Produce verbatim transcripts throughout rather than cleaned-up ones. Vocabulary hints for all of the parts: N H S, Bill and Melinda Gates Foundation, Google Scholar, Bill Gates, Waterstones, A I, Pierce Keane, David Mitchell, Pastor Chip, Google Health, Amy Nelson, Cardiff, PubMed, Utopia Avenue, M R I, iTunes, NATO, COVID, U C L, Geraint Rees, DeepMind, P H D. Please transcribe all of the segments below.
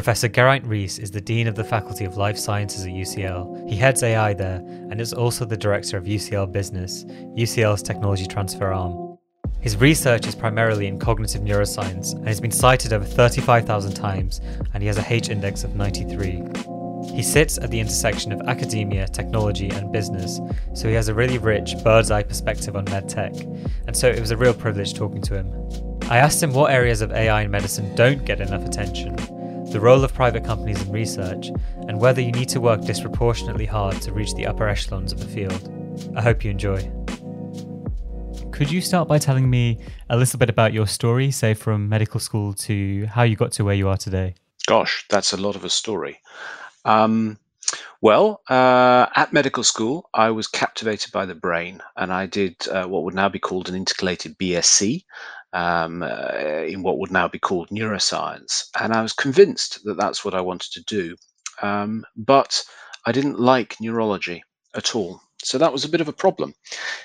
Professor Geraint Rees is the Dean of the Faculty of Life Sciences at U C L. He heads A I there and is also the Director of U C L Business, U C L's technology transfer arm. His research is primarily in cognitive neuroscience and has been cited over thirty-five thousand times, and he has a H-index of ninety-three. He sits at the intersection of academia, technology and business, so he has a really rich bird's eye perspective on medtech, and so it was a real privilege talking to him. I asked him what areas of A I in medicine don't get enough attention, the role of private companies in research, and whether you need to work disproportionately hard to reach the upper echelons of the field. I hope you enjoy. Could you start by telling me a little bit about your story, say from medical school to how you got to where you are today? Gosh, that's a lot of a story. Um, well, uh, at medical school, I was captivated by the brain, and I did uh, what would now be called an intercalated B S c um, uh, in what would now be called neuroscience. And I was convinced that that's what I wanted to do. Um, but I didn't like neurology at all. So that was a bit of a problem.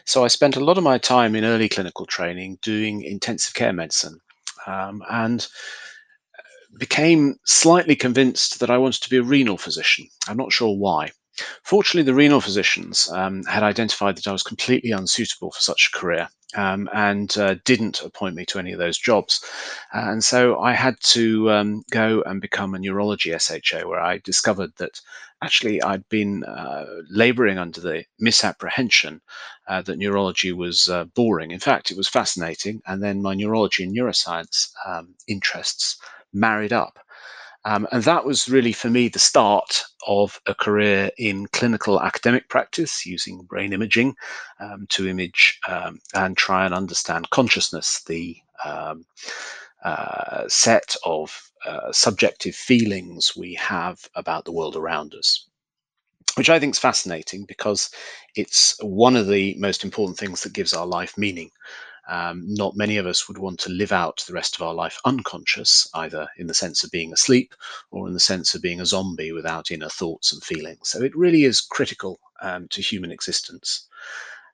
So I spent a lot of my time in early clinical training doing intensive care medicine, um, and became slightly convinced that I wanted to be a renal physician. I'm not sure why. Fortunately, the renal physicians um, had identified that I was completely unsuitable for such a career um, and uh, didn't appoint me to any of those jobs. And so I had to um, go and become a neurology S H O, where I discovered that actually I'd been uh, labouring under the misapprehension uh, that neurology was uh, boring. In fact, it was fascinating. And then my neurology and neuroscience um, interests married up. Um, and that was really, for me, the start of a career in clinical academic practice, using brain imaging um, to image um, and try and understand consciousness, the um, uh, set of uh, subjective feelings we have about the world around us, which I think is fascinating because it's one of the most important things that gives our life meaning. Um, not many of us would want to live out the rest of our life unconscious, either in the sense of being asleep or in the sense of being a zombie without inner thoughts and feelings. So it really is critical um, to human existence.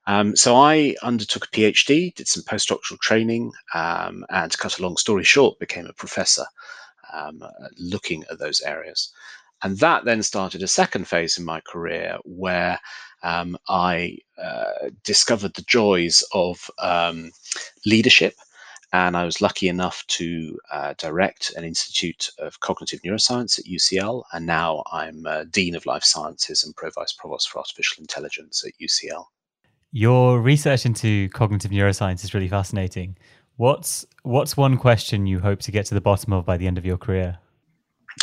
Um, so I undertook a P H D, did some postdoctoral training, um, and to cut a long story short, became a professor um, looking at those areas. And that then started a second phase in my career where um, I uh, discovered the joys of um, leadership. And I was lucky enough to uh, direct an Institute of Cognitive Neuroscience at U C L. And now I'm uh, Dean of Life Sciences and Pro-Vice Provost for Artificial Intelligence at U C L. Your research into cognitive neuroscience is really fascinating. What's, what's one question you hope to get to the bottom of by the end of your career?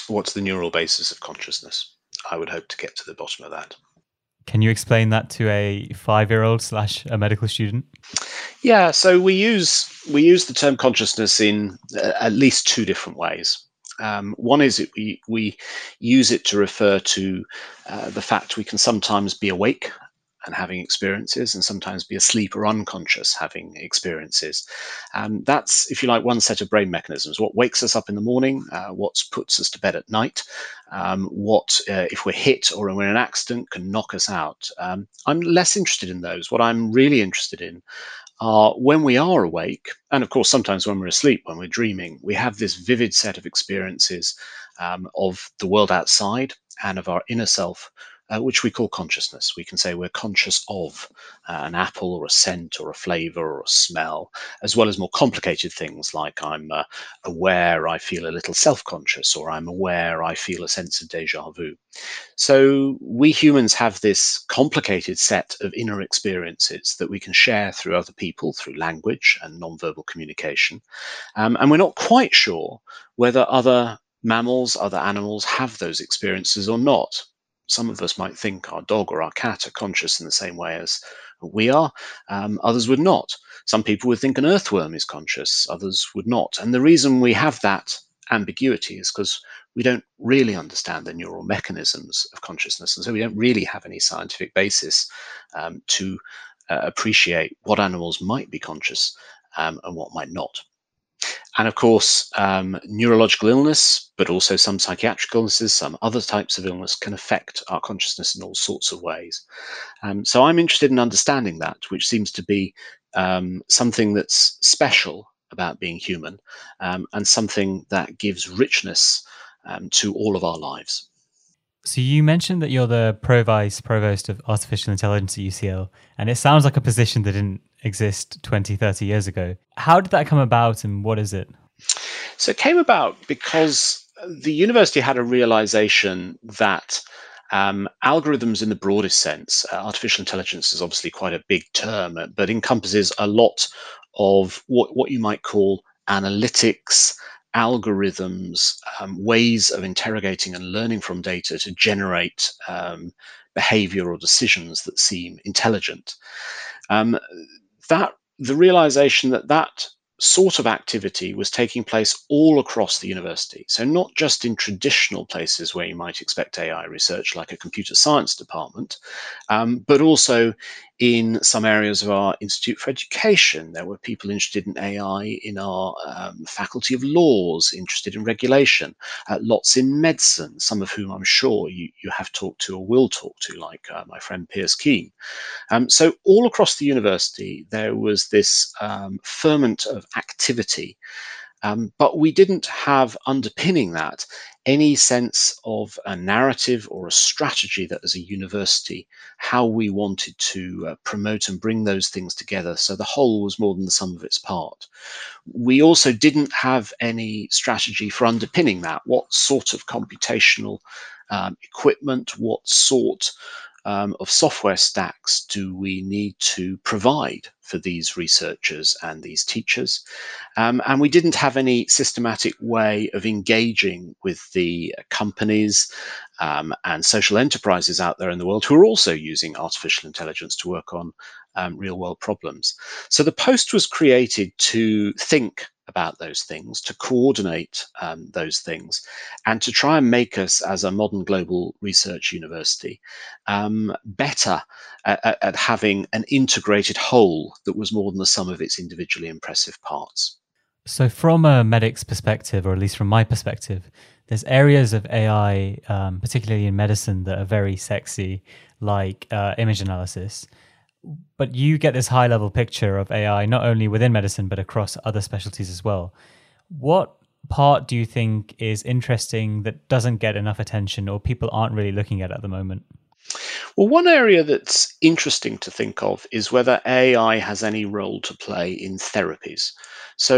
What's the neural basis of consciousness? I would hope to get to the bottom of that. Can you explain that to a five-year-old slash a medical student? Yeah, so we use we use the term consciousness in uh, at least two different ways. Um, one is that we, we use it to refer to uh, the fact we can sometimes be awake and having experiences, and sometimes be asleep or unconscious having experiences. Um, that's, if you like, one set of brain mechanisms: what wakes us up in the morning, uh, what puts us to bed at night, um, what, uh, if we're hit or we're in an accident, can knock us out. Um, I'm less interested in those. What I'm really interested in are when we are awake, and of course, sometimes when we're asleep, when we're dreaming, we have this vivid set of experiences um, of the world outside and of our inner self, Uh, which we call consciousness. We can say we're conscious of uh, an apple or a scent or a flavour or a smell, as well as more complicated things like I'm uh, aware I feel a little self-conscious, or I'm aware I feel a sense of déjà vu. So we humans have this complicated set of inner experiences that we can share through other people, through language and non-verbal communication. Um, and we're not quite sure whether other mammals, other animals have those experiences or not. Some of us might think our dog or our cat are conscious in the same way as we are. Um, others would not. Some people would think an earthworm is conscious. Others would not. And the reason we have that ambiguity is because we don't really understand the neural mechanisms of consciousness. And so we don't really have any scientific basis um, to uh, appreciate what animals might be conscious um, and what might not. And of course, um, neurological illness, but also some psychiatric illnesses, some other types of illness can affect our consciousness in all sorts of ways. Um, so I'm interested in understanding that, which seems to be um, something that's special about being human um, and something that gives richness um, to all of our lives. So you mentioned that you're the Pro Vice Provost of Artificial Intelligence at U C L, and it sounds like a position that didn't exist twenty, thirty years ago. How did that come about and what is it? So it came about because the university had a realization that Um, algorithms in the broadest sense, uh, artificial intelligence is obviously quite a big term, but encompasses a lot of what, what you might call analytics, algorithms, um, ways of interrogating and learning from data to generate um, behavior or decisions that seem intelligent. Um, that the realization that that sort of activity was taking place all across the university. So not just in traditional places where you might expect A I research, like a computer science department, um, but also in some areas of our Institute for Education. There were people interested in A I in our um, Faculty of Laws, interested in regulation, uh, lots in medicine, some of whom I'm sure you, you have talked to or will talk to, like uh, my friend Pierce Keane. Um, so all across the university, there was this um, ferment of activity, um, but we didn't have underpinning that any sense of a narrative or a strategy that as a university, how we wanted to uh, promote and bring those things together. So the whole was more than the sum of its part. We also didn't have any strategy for underpinning that. What sort of computational um, equipment, what sort Um, of software stacks do we need to provide for these researchers and these teachers? Um, and we didn't have any systematic way of engaging with the companies um, and social enterprises out there in the world who are also using artificial intelligence to work on um, real world problems. So the post was created to think about those things, to coordinate um, those things, and to try and make us as a modern global research university um, better at, at having an integrated whole that was more than the sum of its individually impressive parts. So from a medic's perspective, or at least from my perspective, there's areas of A I, um, particularly in medicine, that are very sexy, like uh, image analysis. But you get this high-level picture of A I, not only within medicine, but across other specialties as well. What part do you think is interesting that doesn't get enough attention or people aren't really looking at at the moment? Well, one area that's interesting to think of is whether A I has any role to play in therapies. So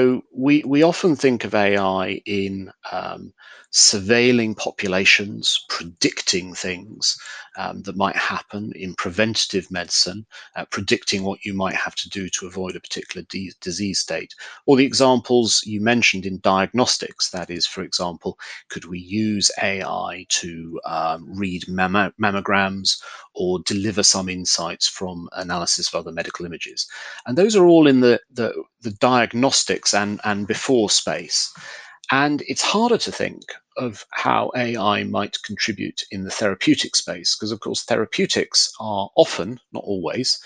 we, we often think of A I in um, surveilling populations, predicting things um, that might happen in preventative medicine, uh, predicting what you might have to do to avoid a particular de- disease state. Or the examples you mentioned in diagnostics, that is, for example, could we use A I to um, read mammo- mammograms or deliver some insights from analysis of other medical images? And those are all in the, the, the diagnostics and, and before space. And it's harder to think of how A I might contribute in the therapeutic space, because of course therapeutics are often, not always,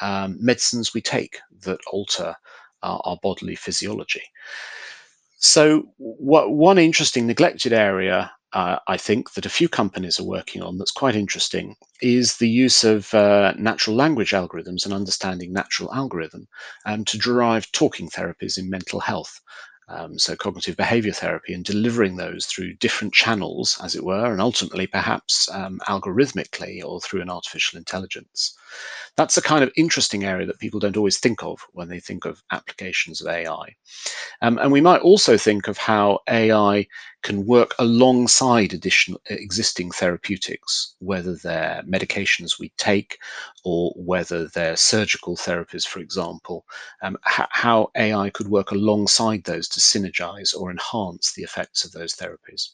um, medicines we take that alter our, our bodily physiology. So what, one interesting neglected area Uh, I think that a few companies are working on that's quite interesting is the use of uh, natural language algorithms and understanding natural algorithm um, to derive talking therapies in mental health. Um, so cognitive behavior therapy, and delivering those through different channels, as it were, and ultimately perhaps um, algorithmically or through an artificial intelligence. That's a kind of interesting area that people don't always think of when they think of applications of A I. Um, and we might also think of how A I can work alongside additional existing therapeutics, whether they're medications we take or whether they're surgical therapies, for example, um, h- how A I could work alongside those to synergize or enhance the effects of those therapies.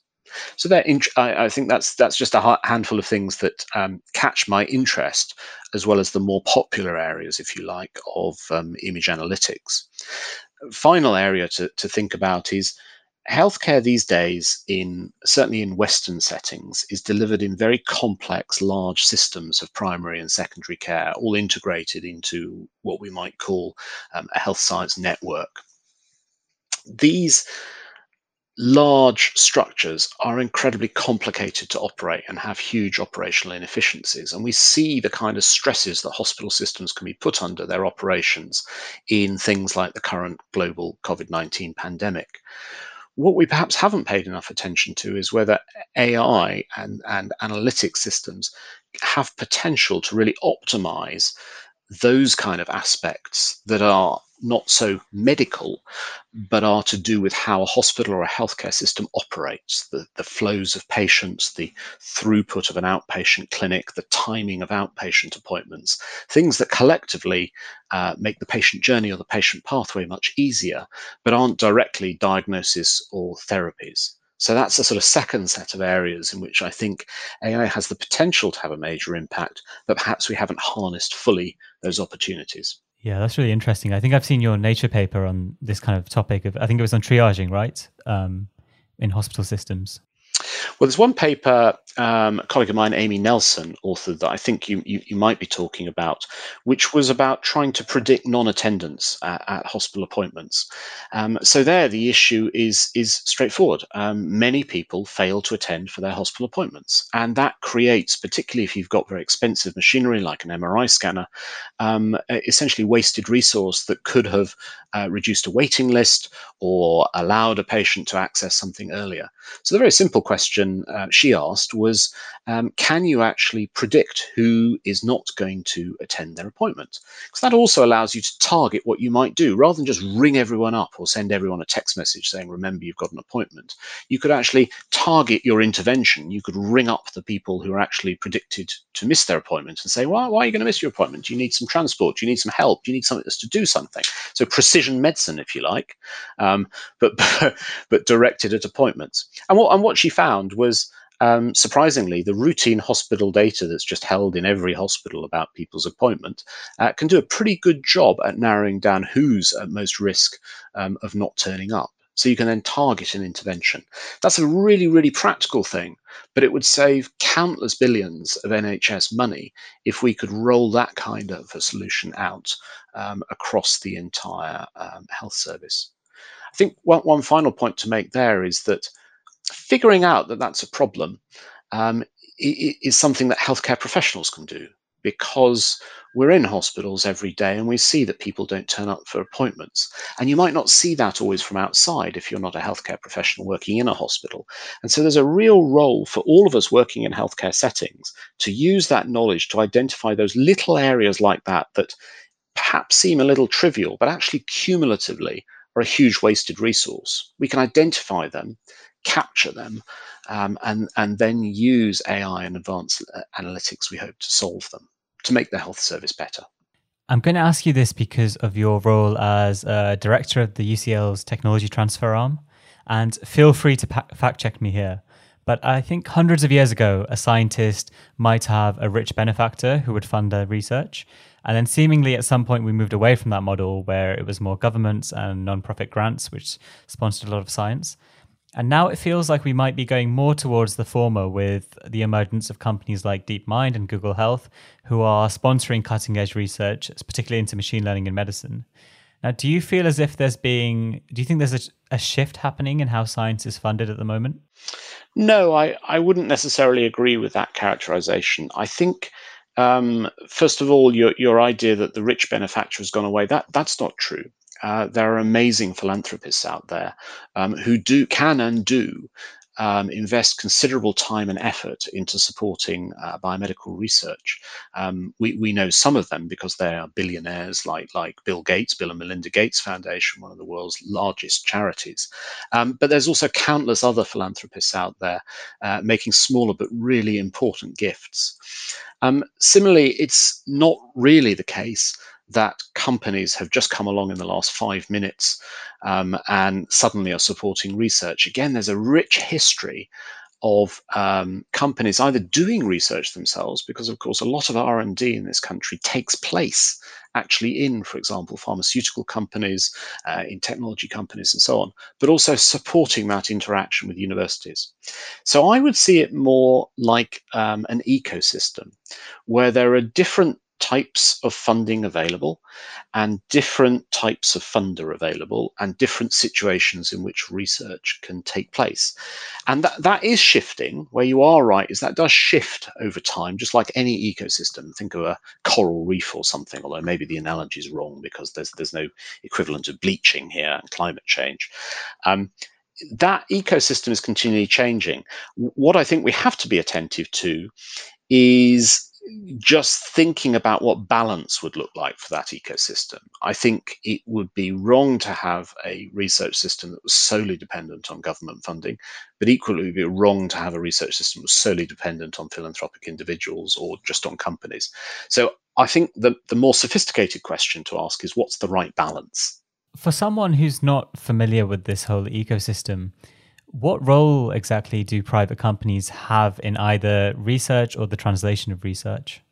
So that int- I, I think that's that's just a handful of things that um, catch my interest, as well as the more popular areas, if you like, of um, image analytics. Final area to, to think about is healthcare these days, in certainly in Western settings, is delivered in very complex, large systems of primary and secondary care, all integrated into what we might call um, a health science network. These large structures are incredibly complicated to operate and have huge operational inefficiencies. And we see the kind of stresses that hospital systems can be put under their operations in things like the current global COVID nineteen pandemic. What we perhaps haven't paid enough attention to is whether A I and, and analytic systems have potential to really optimize those kind of aspects that are not so medical, but are to do with how a hospital or a healthcare system operates, the, the flows of patients, the throughput of an outpatient clinic, the timing of outpatient appointments, things that collectively uh, make the patient journey or the patient pathway much easier, but aren't directly diagnosis or therapies. So that's a sort of second set of areas in which I think A I has the potential to have a major impact, but perhaps we haven't harnessed fully those opportunities. Yeah, that's really interesting. I think I've seen your Nature paper on this kind of topic of, I think it was on triaging, right? Um, in hospital systems. Well, there's one paper um, a colleague of mine, Amy Nelson, authored that I think you, you, you might be talking about, which was about trying to predict non-attendance at, at hospital appointments. Um, so there, the issue is, is straightforward. Um, many people fail to attend for their hospital appointments, and that creates, particularly if you've got very expensive machinery like an M R I scanner, um, essentially wasted resource that could have uh, reduced a waiting list or allowed a patient to access something earlier. So the very simple question uh, she asked was, um, can you actually predict who is not going to attend their appointment? Because that also allows you to target what you might do. Rather than just ring everyone up or send everyone a text message saying, remember, you've got an appointment, you could actually target your intervention. You could ring up the people who are actually predicted to miss their appointment and say, well, why are you going to miss your appointment? You need some transport, you need some help, you need something that's to do something. So precision medicine, if you like, um, but, but directed at appointments. And what, and what she found was, um, surprisingly, the routine hospital data that's just held in every hospital about people's appointment uh, can do a pretty good job at narrowing down who's at most risk um, of not turning up. So you can then target an intervention. That's a really, really practical thing, but it would save countless billions of N H S money if we could roll that kind of a solution out um, across the entire um, health service. I think one, one final point to make there is that figuring out that that's a problem um, is something that healthcare professionals can do, because we're in hospitals every day and we see that people don't turn up for appointments. And you might not see that always from outside if you're not a healthcare professional working in a hospital. And so there's a real role for all of us working in healthcare settings to use that knowledge to identify those little areas like that that perhaps seem a little trivial, but actually cumulatively are a huge wasted resource. We can identify them, capture them, um, and, and then use A I and advanced analytics, we hope, to solve them, to make the health service better. I'm going to ask you this because of your role as uh, director of the U C L's technology transfer arm, and feel free to fact check me here. But I think hundreds of years ago, a scientist might have a rich benefactor who would fund their research. And then seemingly at some point, we moved away from that model where it was more governments and nonprofit grants, which sponsored a lot of science. And now it feels like we might be going more towards the former with the emergence of companies like DeepMind and Google Health, who are sponsoring cutting-edge research, particularly into machine learning and medicine. Now, do you feel as if there's being, do you think there's a, a shift happening in how science is funded at the moment? No, I, I wouldn't necessarily agree with that characterization. I think, um, first of all, your, your idea that the rich benefactor has gone away, that, that's not true. Uh, there are amazing philanthropists out there um, who do can and do um, invest considerable time and effort into supporting uh, biomedical research. Um, we, we know some of them because they are billionaires like, like Bill Gates, Bill and Melinda Gates Foundation, one of the world's largest charities. Um, but there's also countless other philanthropists out there uh, making smaller but really important gifts. Um, similarly, it's not really the case that companies have just come along in the last five minutes um, and suddenly are supporting research. Again, there's a rich history of um, companies either doing research themselves, because of course a lot of R and D in this country takes place actually in, for example, pharmaceutical companies, uh, in technology companies and so on, but also supporting that interaction with universities. So I would see it more like um, an ecosystem where there are different types of funding available and different types of funder available and different situations in which research can take place. And that, that is shifting. Where you are right is that does shift over time, just like any ecosystem. Think of a coral reef or something, although maybe the analogy is wrong because there's, there's no equivalent of bleaching here and climate change. Um, that ecosystem is continually changing. What I think we have to be attentive to is just thinking about what balance would look like for that ecosystem. I think it would be wrong to have a research system that was solely dependent on government funding, but equally it would be wrong to have a research system that was solely dependent on philanthropic individuals or just on companies. So I think the, the more sophisticated question to ask is, what's the right balance? For someone who's not familiar with this whole ecosystem, what role exactly do private companies have in either research or the translation of research?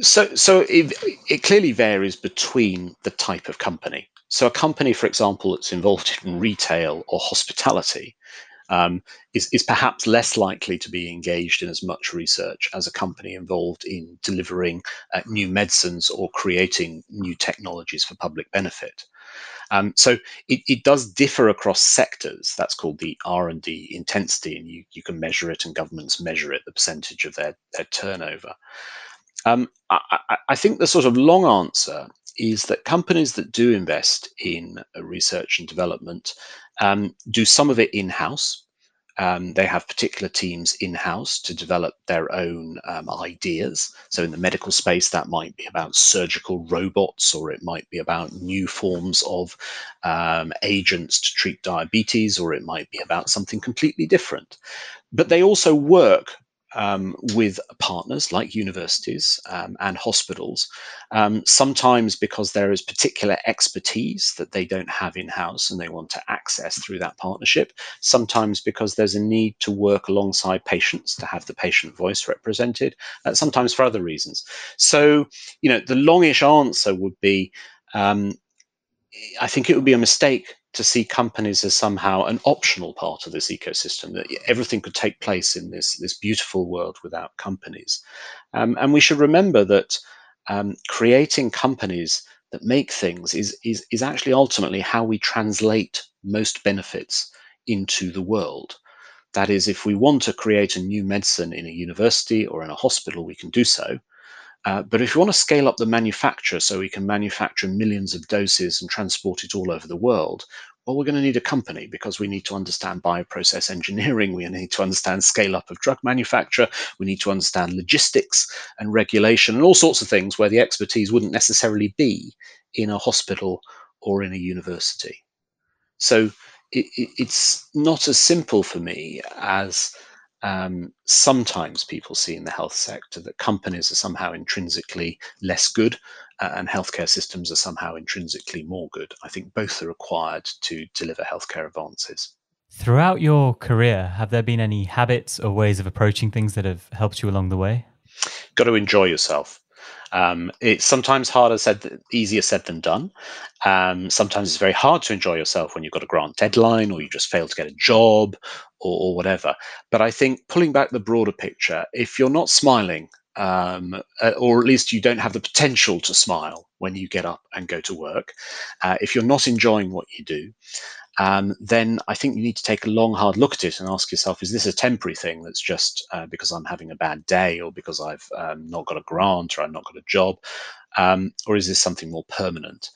So, so it, it clearly varies between the type of company. So a company, for example, that's involved in retail or hospitality um, is, is perhaps less likely to be engaged in as much research as a company involved in delivering uh, new medicines or creating new technologies for public benefit. Um, so it, it does differ across sectors. That's called the R and D intensity, and you, you can measure it, and governments measure it, the percentage of their, their turnover. Um, I, I think the sort of long answer is that companies that do invest in research and development um, do some of it in-house. Um, they have particular teams in-house to develop their own um, ideas. So in the medical space, that might be about surgical robots, or it might be about new forms of um, agents to treat diabetes, or it might be about something completely different. But they also work um, with partners like universities um, and hospitals, um, sometimes because there is particular expertise that they don't have in-house and they want to access through that partnership, sometimes because there's a need to work alongside patients to have the patient voice represented, uh, sometimes for other reasons. So, you know, the longish answer would be, um, I think it would be a mistake to see companies as somehow an optional part of this ecosystem, that everything could take place in this, this beautiful world without companies. Um, and we should remember that um, creating companies that make things is, is, is actually ultimately how we translate most benefits into the world. That is, if we want to create a new medicine in a university or in a hospital, we can do so. Uh, but if you want to scale up the manufacture so we can manufacture millions of doses and transport it all over the world, well, we're going to need a company, because we need to understand bioprocess engineering, we need to understand scale-up of drug manufacture, we need to understand logistics and regulation and all sorts of things where the expertise wouldn't necessarily be in a hospital or in a university. So it, it, it's not as simple for me as Um, sometimes people see in the health sector, that companies are somehow intrinsically less good uh, and healthcare systems are somehow intrinsically more good. I think both are required to deliver healthcare advances. Throughout your career, have there been any habits or ways of approaching things that have helped you along the way? Got to enjoy yourself. Um, it's sometimes harder said, easier said than done. Um, sometimes it's very hard to enjoy yourself when you've got a grant deadline or you just fail to get a job or, or whatever. But I think pulling back the broader picture, if you're not smiling, um, or at least you don't have the potential to smile when you get up and go to work, uh, if you're not enjoying what you do, Um, then I think you need to take a long, hard look at it and ask yourself, is this a temporary thing that's just uh, because I'm having a bad day, or because I've um, not got a grant, or I've not got a job, um, or is this something more permanent?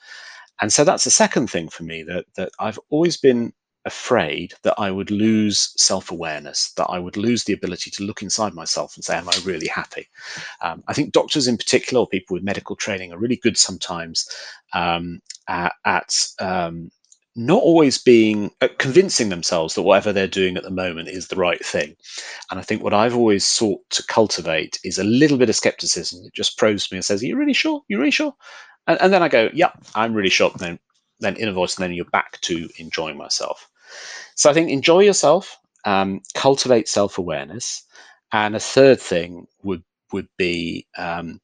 And so that's the second thing for me, that, that I've always been afraid that I would lose self-awareness, that I would lose the ability to look inside myself and say, am I really happy? Um, I think doctors in particular, or people with medical training, are really good sometimes um, at... at um, not always being uh, convincing themselves that whatever they're doing at the moment is the right thing. And I think what I've always sought to cultivate is a little bit of skepticism that just probes me and says, are you really sure? You really sure? And, and then I go, yeah, I'm really sure. And then, then inner voice, and then you're back to enjoying myself. So I think enjoy yourself, um, cultivate self-awareness. And a third thing would, would be, um,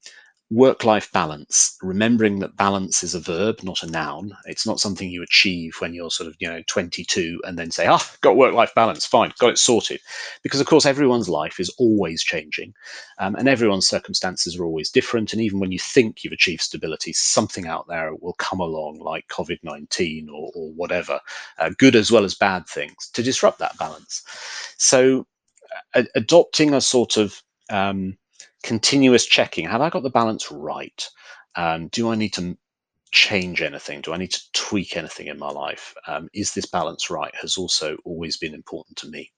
work-life balance, remembering that balance is a verb, not a noun. It's not something you achieve when you're sort of, you know, twenty-two and then say, ah, got work-life balance, fine, got it sorted. Because, of course, everyone's life is always changing um, and everyone's circumstances are always different. And even when you think you've achieved stability, something out there will come along like COVID nineteen or, or whatever, uh, good as well as bad things, to disrupt that balance. So uh, adopting a sort of... Um, continuous checking. Have I got the balance right? Um, do I need to change anything? Do I need to tweak anything in my life? Um, is this balance right? Has also always been important to me.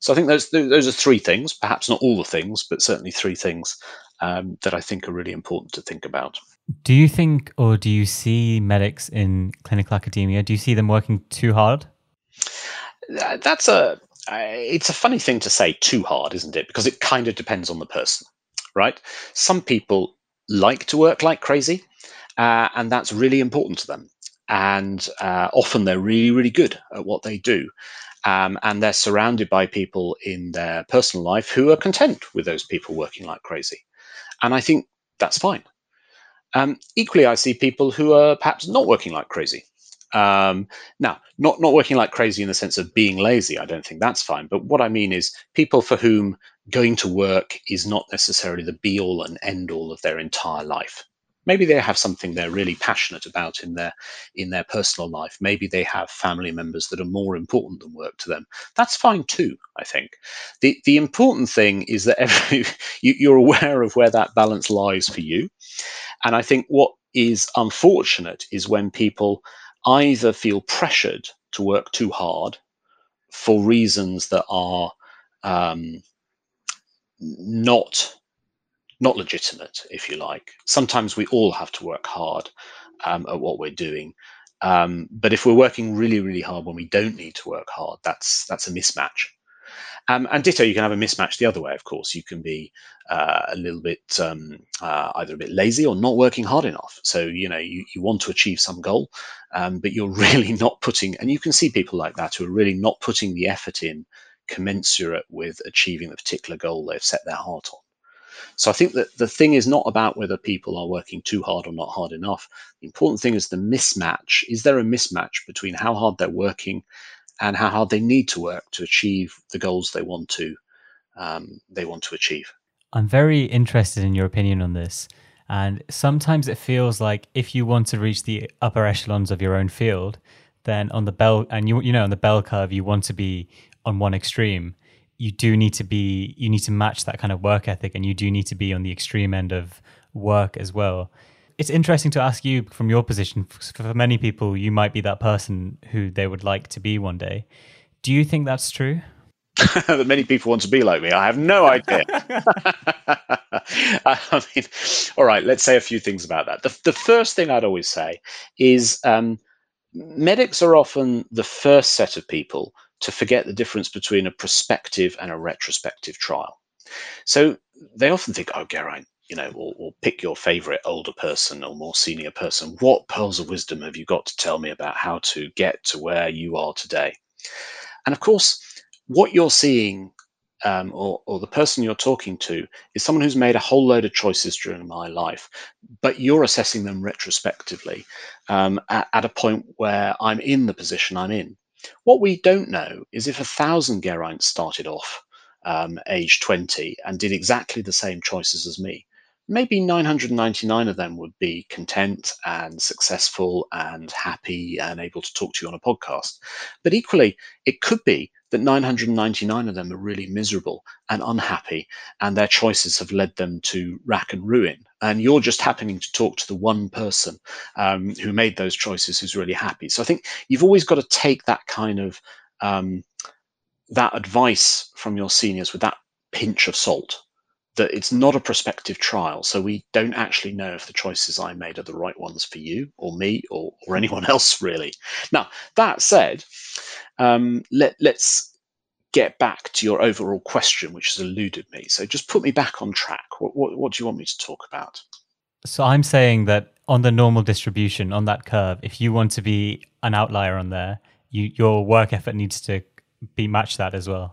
So I think those those are three things, perhaps not all the things, but certainly three things um, that I think are really important to think about. Do you think, or do you see medics in clinical academia, do you see them working too hard? That's a, it's a funny thing to say, too hard, isn't it? Because it kind of depends on the person, right? Some people like to work like crazy, uh, and that's really important to them. And uh, often they're really, really good at what they do. Um, and they're surrounded by people in their personal life who are content with those people working like crazy. And I think that's fine. Um, equally, I see people who are perhaps not working like crazy. Um, now, not, not working like crazy in the sense of being lazy, I don't think that's fine. But what I mean is people for whom going to work is not necessarily the be-all and end-all of their entire life. Maybe they have something they're really passionate about in their in their personal life. Maybe they have family members that are more important than work to them. That's fine too, I think. The the important thing is that every, you, you're aware of where that balance lies for you. And I think what is unfortunate is when people either feel pressured to work too hard for reasons that are um, not... not legitimate, if you like. Sometimes we all have to work hard um, at what we're doing. Um, but if we're working really, really hard when we don't need to work hard, that's that's a mismatch. Um, and ditto, you can have a mismatch the other way, of course. You can be uh, a little bit, um, uh, either a bit lazy or not working hard enough. So, you know, you, you want to achieve some goal, um, but you're really not putting, and you can see people like that who are really not putting the effort in commensurate with achieving the particular goal they've set their heart on. So I think that the thing is not about whether people are working too hard or not hard enough. The important thing is the mismatch. Is there a mismatch between how hard they're working and how hard they need to work to achieve the goals they want to um, they want to achieve? I'm very interested in your opinion on this. And sometimes it feels like if you want to reach the upper echelons of your own field, then on the bell and you you know on the bell curve you want to be on one extreme. You do need to be, you need to match that kind of work ethic, and you do need to be on the extreme end of work as well. It's interesting to ask you from your position, for many people, you might be that person who they would like to be one day. Do you think that's true? That many people want to be like me? I have no idea. I mean, all right, let's say a few things about that. The, the first thing I'd always say is um, medics are often the first set of people to forget the difference between a prospective and a retrospective trial. So they often think, oh, Geraint, you know, or, or pick your favorite older person or more senior person. What pearls of wisdom have you got to tell me about how to get to where you are today? And of course, what you're seeing um, or, or the person you're talking to is someone who's made a whole load of choices during my life, but you're assessing them retrospectively um, at, at a point where I'm in the position I'm in. What we don't know is if a thousand Geraints started off um, age twenty and did exactly the same choices as me, maybe nine hundred ninety-nine of them would be content and successful and happy and able to talk to you on a podcast. But equally, it could be that nine hundred ninety-nine of them are really miserable and unhappy, and their choices have led them to rack and ruin. And you're just happening to talk to the one person um, who made those choices who's really happy. So I think you've always got to take that kind of um, that advice from your seniors with that pinch of salt, that it's not a prospective trial. So we don't actually know if the choices I made are the right ones for you or me or, or anyone else, really. Now, that said, um, let, let's... get back to your overall question, which has eluded me. So just put me back on track. What, what, what do you want me to talk about? So I'm saying that on the normal distribution, on that curve, if you want to be an outlier on there, you, your work effort needs to be matched that as well.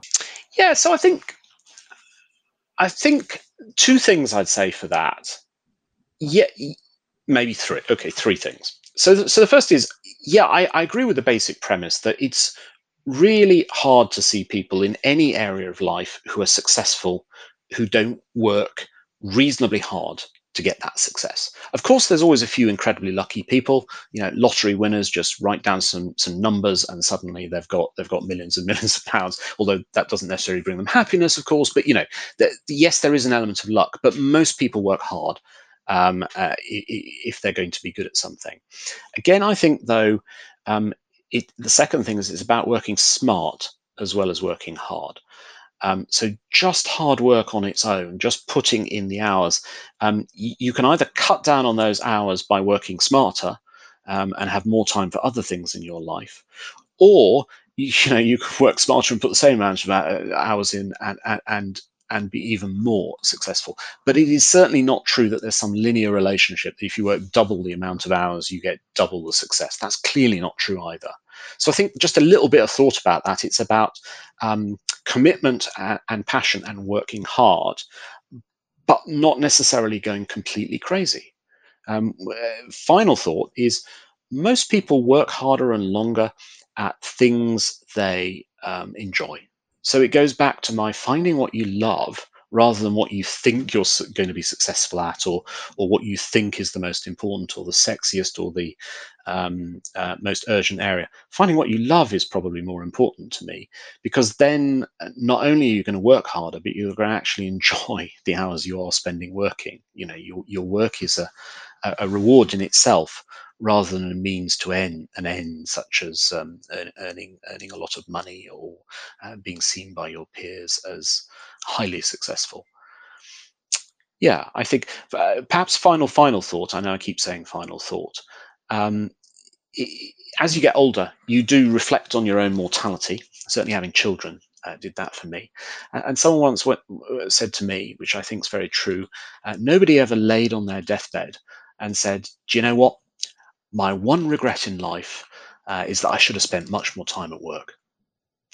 Yeah, so I think, I think two things I'd say for that. Yeah, maybe three. Okay, three things. So, th- so the first is, yeah, I, I agree with the basic premise that it's really hard to see people in any area of life who are successful, who don't work reasonably hard to get that success. Of course, there's always a few incredibly lucky people, you know, lottery winners just write down some some numbers and suddenly they've got they've got millions and millions of pounds, although that doesn't necessarily bring them happiness, of course. But, you know, the, yes, there is an element of luck, but most people work hard um, uh, if they're going to be good at something. Again, I think, though, um, it, the second thing is it's about working smart as well as working hard. Um, so just hard work on its own, just putting in the hours, um, you, you can either cut down on those hours by working smarter um, and have more time for other things in your life, or you, you know, you could work smarter and put the same amount of hours in and and and be even more successful. But it is certainly not true that there's some linear relationship. If you work double the amount of hours, you get double the success. That's clearly not true either. So I think just a little bit of thought about that. It's about um, commitment and, and passion and working hard, but not necessarily going completely crazy. Um, final thought is most people work harder and longer at things they um, enjoy. So it goes back to my finding what you love rather than what you think you're going to be successful at, or or what you think is the most important or the sexiest or the um, uh, most urgent area. Finding what you love is probably more important to me, because then not only are you going to work harder, but you're going to actually enjoy the hours you are spending working. You know, your, your work is a, a reward in itself rather than a means to end an end, such as um, earning earning a lot of money or uh, being seen by your peers as highly successful. Yeah, I think uh, perhaps final, final thought. I know I keep saying final thought. Um, it, as you get older, you do reflect on your own mortality. Certainly having children uh, did that for me. Uh, and someone once went, said to me, which I think is very true, uh, nobody ever laid on their deathbed and said, do you know what? My one regret in life uh, is that I should have spent much more time at work.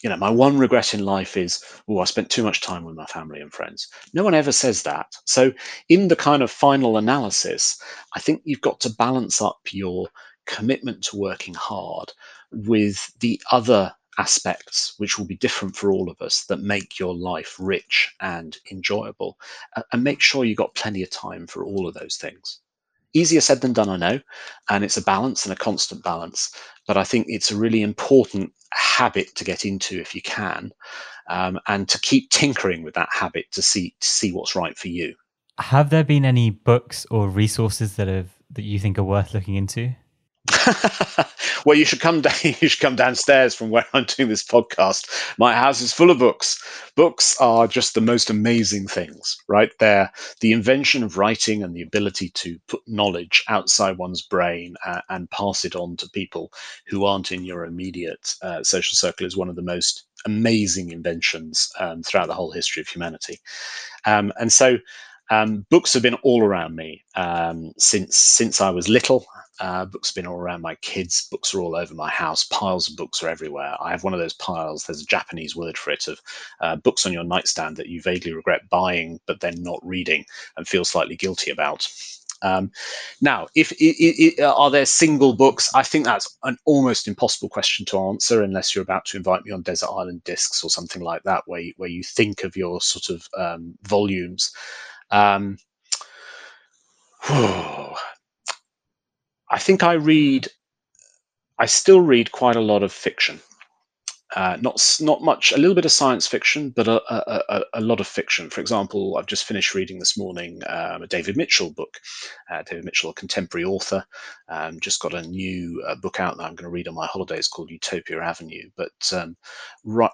You know, my one regret in life is, oh, I spent too much time with my family and friends. No one ever says that. So in the kind of final analysis, I think you've got to balance up your commitment to working hard with the other aspects, which will be different for all of us, that make your life rich and enjoyable. Uh, and make sure you've got plenty of time for all of those things. Easier said than done, I know, and it's a balance and a constant balance, but I think it's a really important habit to get into if you can, um, and to keep tinkering with that habit to see to see what's right for you. Have there been any books or resources that have that you think are worth looking into? Well, you should come down, you should come downstairs from where I'm doing this podcast. My house is full of books. Books are just the most amazing things, right? They're the invention of writing and the ability to put knowledge outside one's brain uh, and pass it on to people who aren't in your immediate uh, social circle is one of the most amazing inventions um, throughout the whole history of humanity. Um, and so Um, books have been all around me um, since since I was little. Uh, books have been all around my kids. Books are all over my house. Piles of books are everywhere. I have one of those piles. There's a Japanese word for it, of uh, books on your nightstand that you vaguely regret buying, but then not reading and feel slightly guilty about. Um, now, if it, it, it, are there single books? I think that's an almost impossible question to answer unless you're about to invite me on Desert Island Discs or something like that, where you, where you think of your sort of um, volumes. Um, I think I read, I still read quite a lot of fiction, uh, not not much, a little bit of science fiction, but a, a, a lot of fiction. For example, I've just finished reading this morning um, a David Mitchell book, uh, David Mitchell, a contemporary author, um, just got a new uh, book out that I'm going to read on my holidays called Utopia Avenue, but um,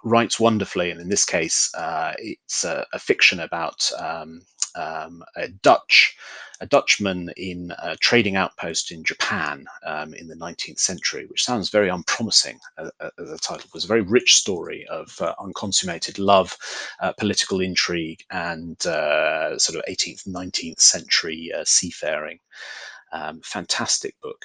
writes wonderfully. And in this case, uh, it's a, a fiction about... Um, Um, a Dutch, a Dutchman in a trading outpost in Japan um, in the nineteenth century, which sounds very unpromising as uh, uh, the title. It was a very rich story of uh, unconsummated love, uh, political intrigue, and uh, sort of eighteenth, nineteenth century uh, seafaring. Um, fantastic book.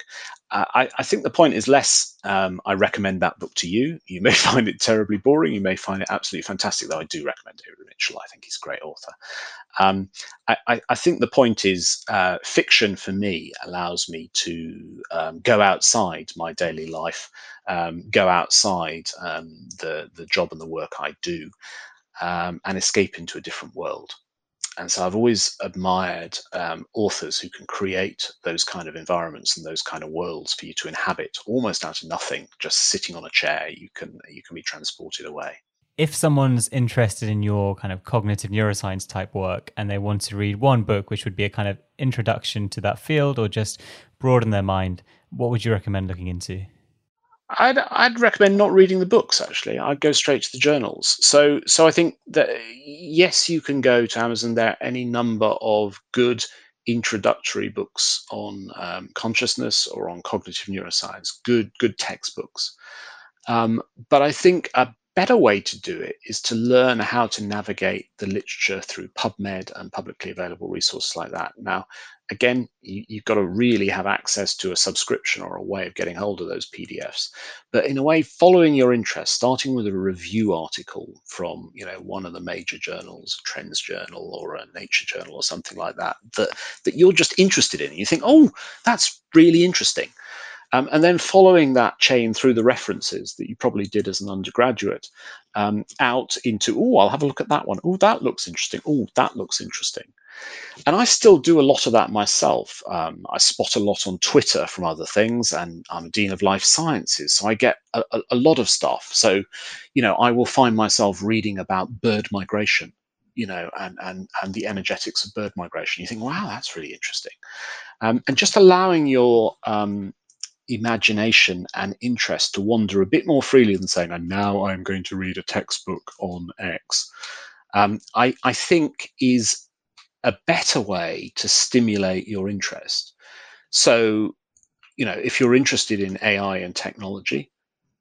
Uh, I, I think the point is less, um, I recommend that book to you. You may find it terribly boring. You may find it absolutely fantastic, though I do recommend David Mitchell. I think he's a great author. Um, I, I, I think the point is uh, fiction for me allows me to um, go outside my daily life, um, go outside um, the, the job and the work I do, um, and escape into a different world. And so I've always admired um, authors who can create those kind of environments and those kind of worlds for you to inhabit, almost out of nothing, just sitting on a chair. You can you can be transported away. if someone's interested in your kind of cognitive neuroscience type work and they want to read one book, which would be a kind of introduction to that field or just broaden their mind, what would you recommend looking into? I'd, I'd recommend not reading the books, actually. I'd go straight to the journals. So, so I think that, yes, you can go to Amazon. There are any number of good introductory books on um, consciousness or on cognitive neuroscience, good, good textbooks. Um, but I think a better way to do it is to learn how to navigate the literature through PubMed and publicly available resources like that. Now, again, you, you've got to really have access to a subscription or a way of getting hold of those P D Fs. But in a way, following your interest, starting with a review article from, you know, one of the major journals, a Trends journal or a Nature journal or something like that, that, that you're just interested in. You think, oh, that's really interesting. Um, and then following that chain through the references that you probably did as an undergraduate um, out into, oh, I'll have a look at that one. Oh, that looks interesting. Oh, that looks interesting. And I still do a lot of that myself. Um, I spot a lot on Twitter from other things, and I'm a Dean of Life Sciences, so I get a, a, a lot of stuff. So, you know, I will find myself reading about bird migration, you know, and, and, and the energetics of bird migration. You think, wow, that's really interesting. Um, and just allowing your... Um, imagination and interest to wander a bit more freely than saying, and now I'm going to read a textbook on X, um, I, I think is a better way to stimulate your interest. So, you know, if you're interested in A I and technology,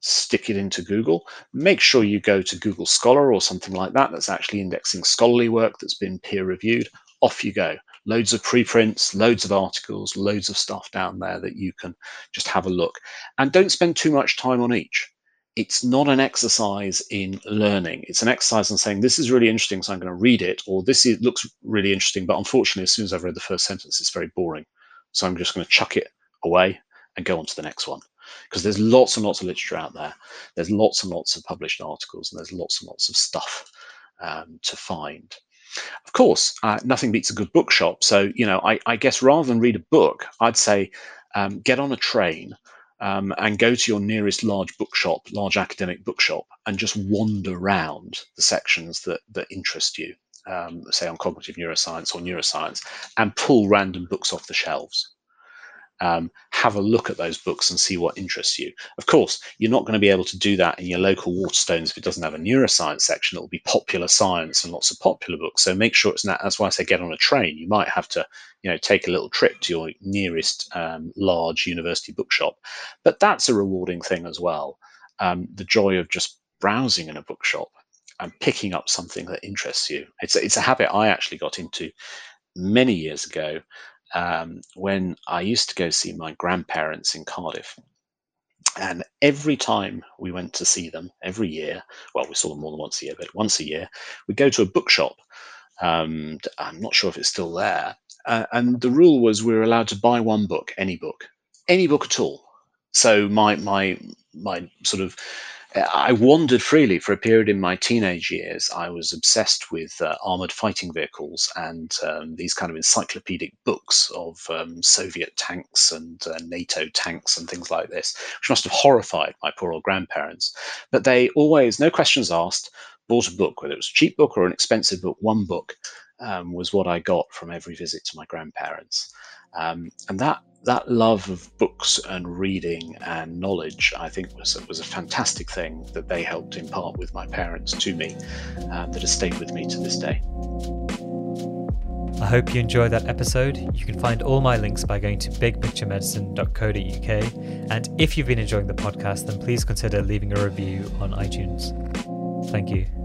stick it into Google. Make sure you go to Google Scholar or something like that that's actually indexing scholarly work that's been peer reviewed. Off you go. Loads of preprints, loads of articles, loads of stuff down there that you can just have a look. And don't spend too much time on each. It's not an exercise in learning. It's an exercise in saying, this is really interesting, so I'm going to read it, or this is, looks really interesting, but unfortunately, as soon as I've read the first sentence, it's very boring. So I'm just going to chuck it away and go on to the next one. Because there's lots and lots of literature out there. There's lots and lots of published articles, and there's lots and lots of stuff um, to find. Of course, uh, nothing beats a good bookshop. So, you know, I, I guess rather than read a book, I'd say um, get on a train um, and go to your nearest large bookshop, large academic bookshop, and just wander around the sections that, that interest you, um, say on cognitive neuroscience or neuroscience, and pull random books off the shelves. Um, have a look at those books and see what interests you. Of course, you're not going to be able to do that in your local Waterstones if it doesn't have a neuroscience section. It'll be popular science and lots of popular books. So make sure it's not. That's why I say get on a train. You might have to, you know, take a little trip to your nearest um, large university bookshop. But that's a rewarding thing as well. Um, the joy of just browsing in a bookshop and picking up something that interests you. It's a, it's a habit I actually got into many years ago. Um, when I used to go see my grandparents in Cardiff, and every time we went to see them every year, well, we saw them more than once a year, but once a year, we'd go to a bookshop. Um, I'm not sure if it's still there. Uh, and the rule was we were allowed to buy one book, any book, any book at all. So my, my, my sort of, I wandered freely for a period in my teenage years. I was obsessed with uh, armoured fighting vehicles and um, these kind of encyclopedic books of um, Soviet tanks and uh, NATO tanks and things like this, which must have horrified my poor old grandparents. But they always, no questions asked, bought a book, whether it was a cheap book or an expensive book. One book um, was what I got from every visit to my grandparents. Um, and that that love of books and reading and knowledge, I think, was was a fantastic thing that they helped impart with my parents to me, um, that has stayed with me to this day. I hope you enjoyed that episode. You can find all my links by going to big picture medicine dot co dot uk. And if you've been enjoying the podcast, then please consider leaving a review on iTunes. Thank you.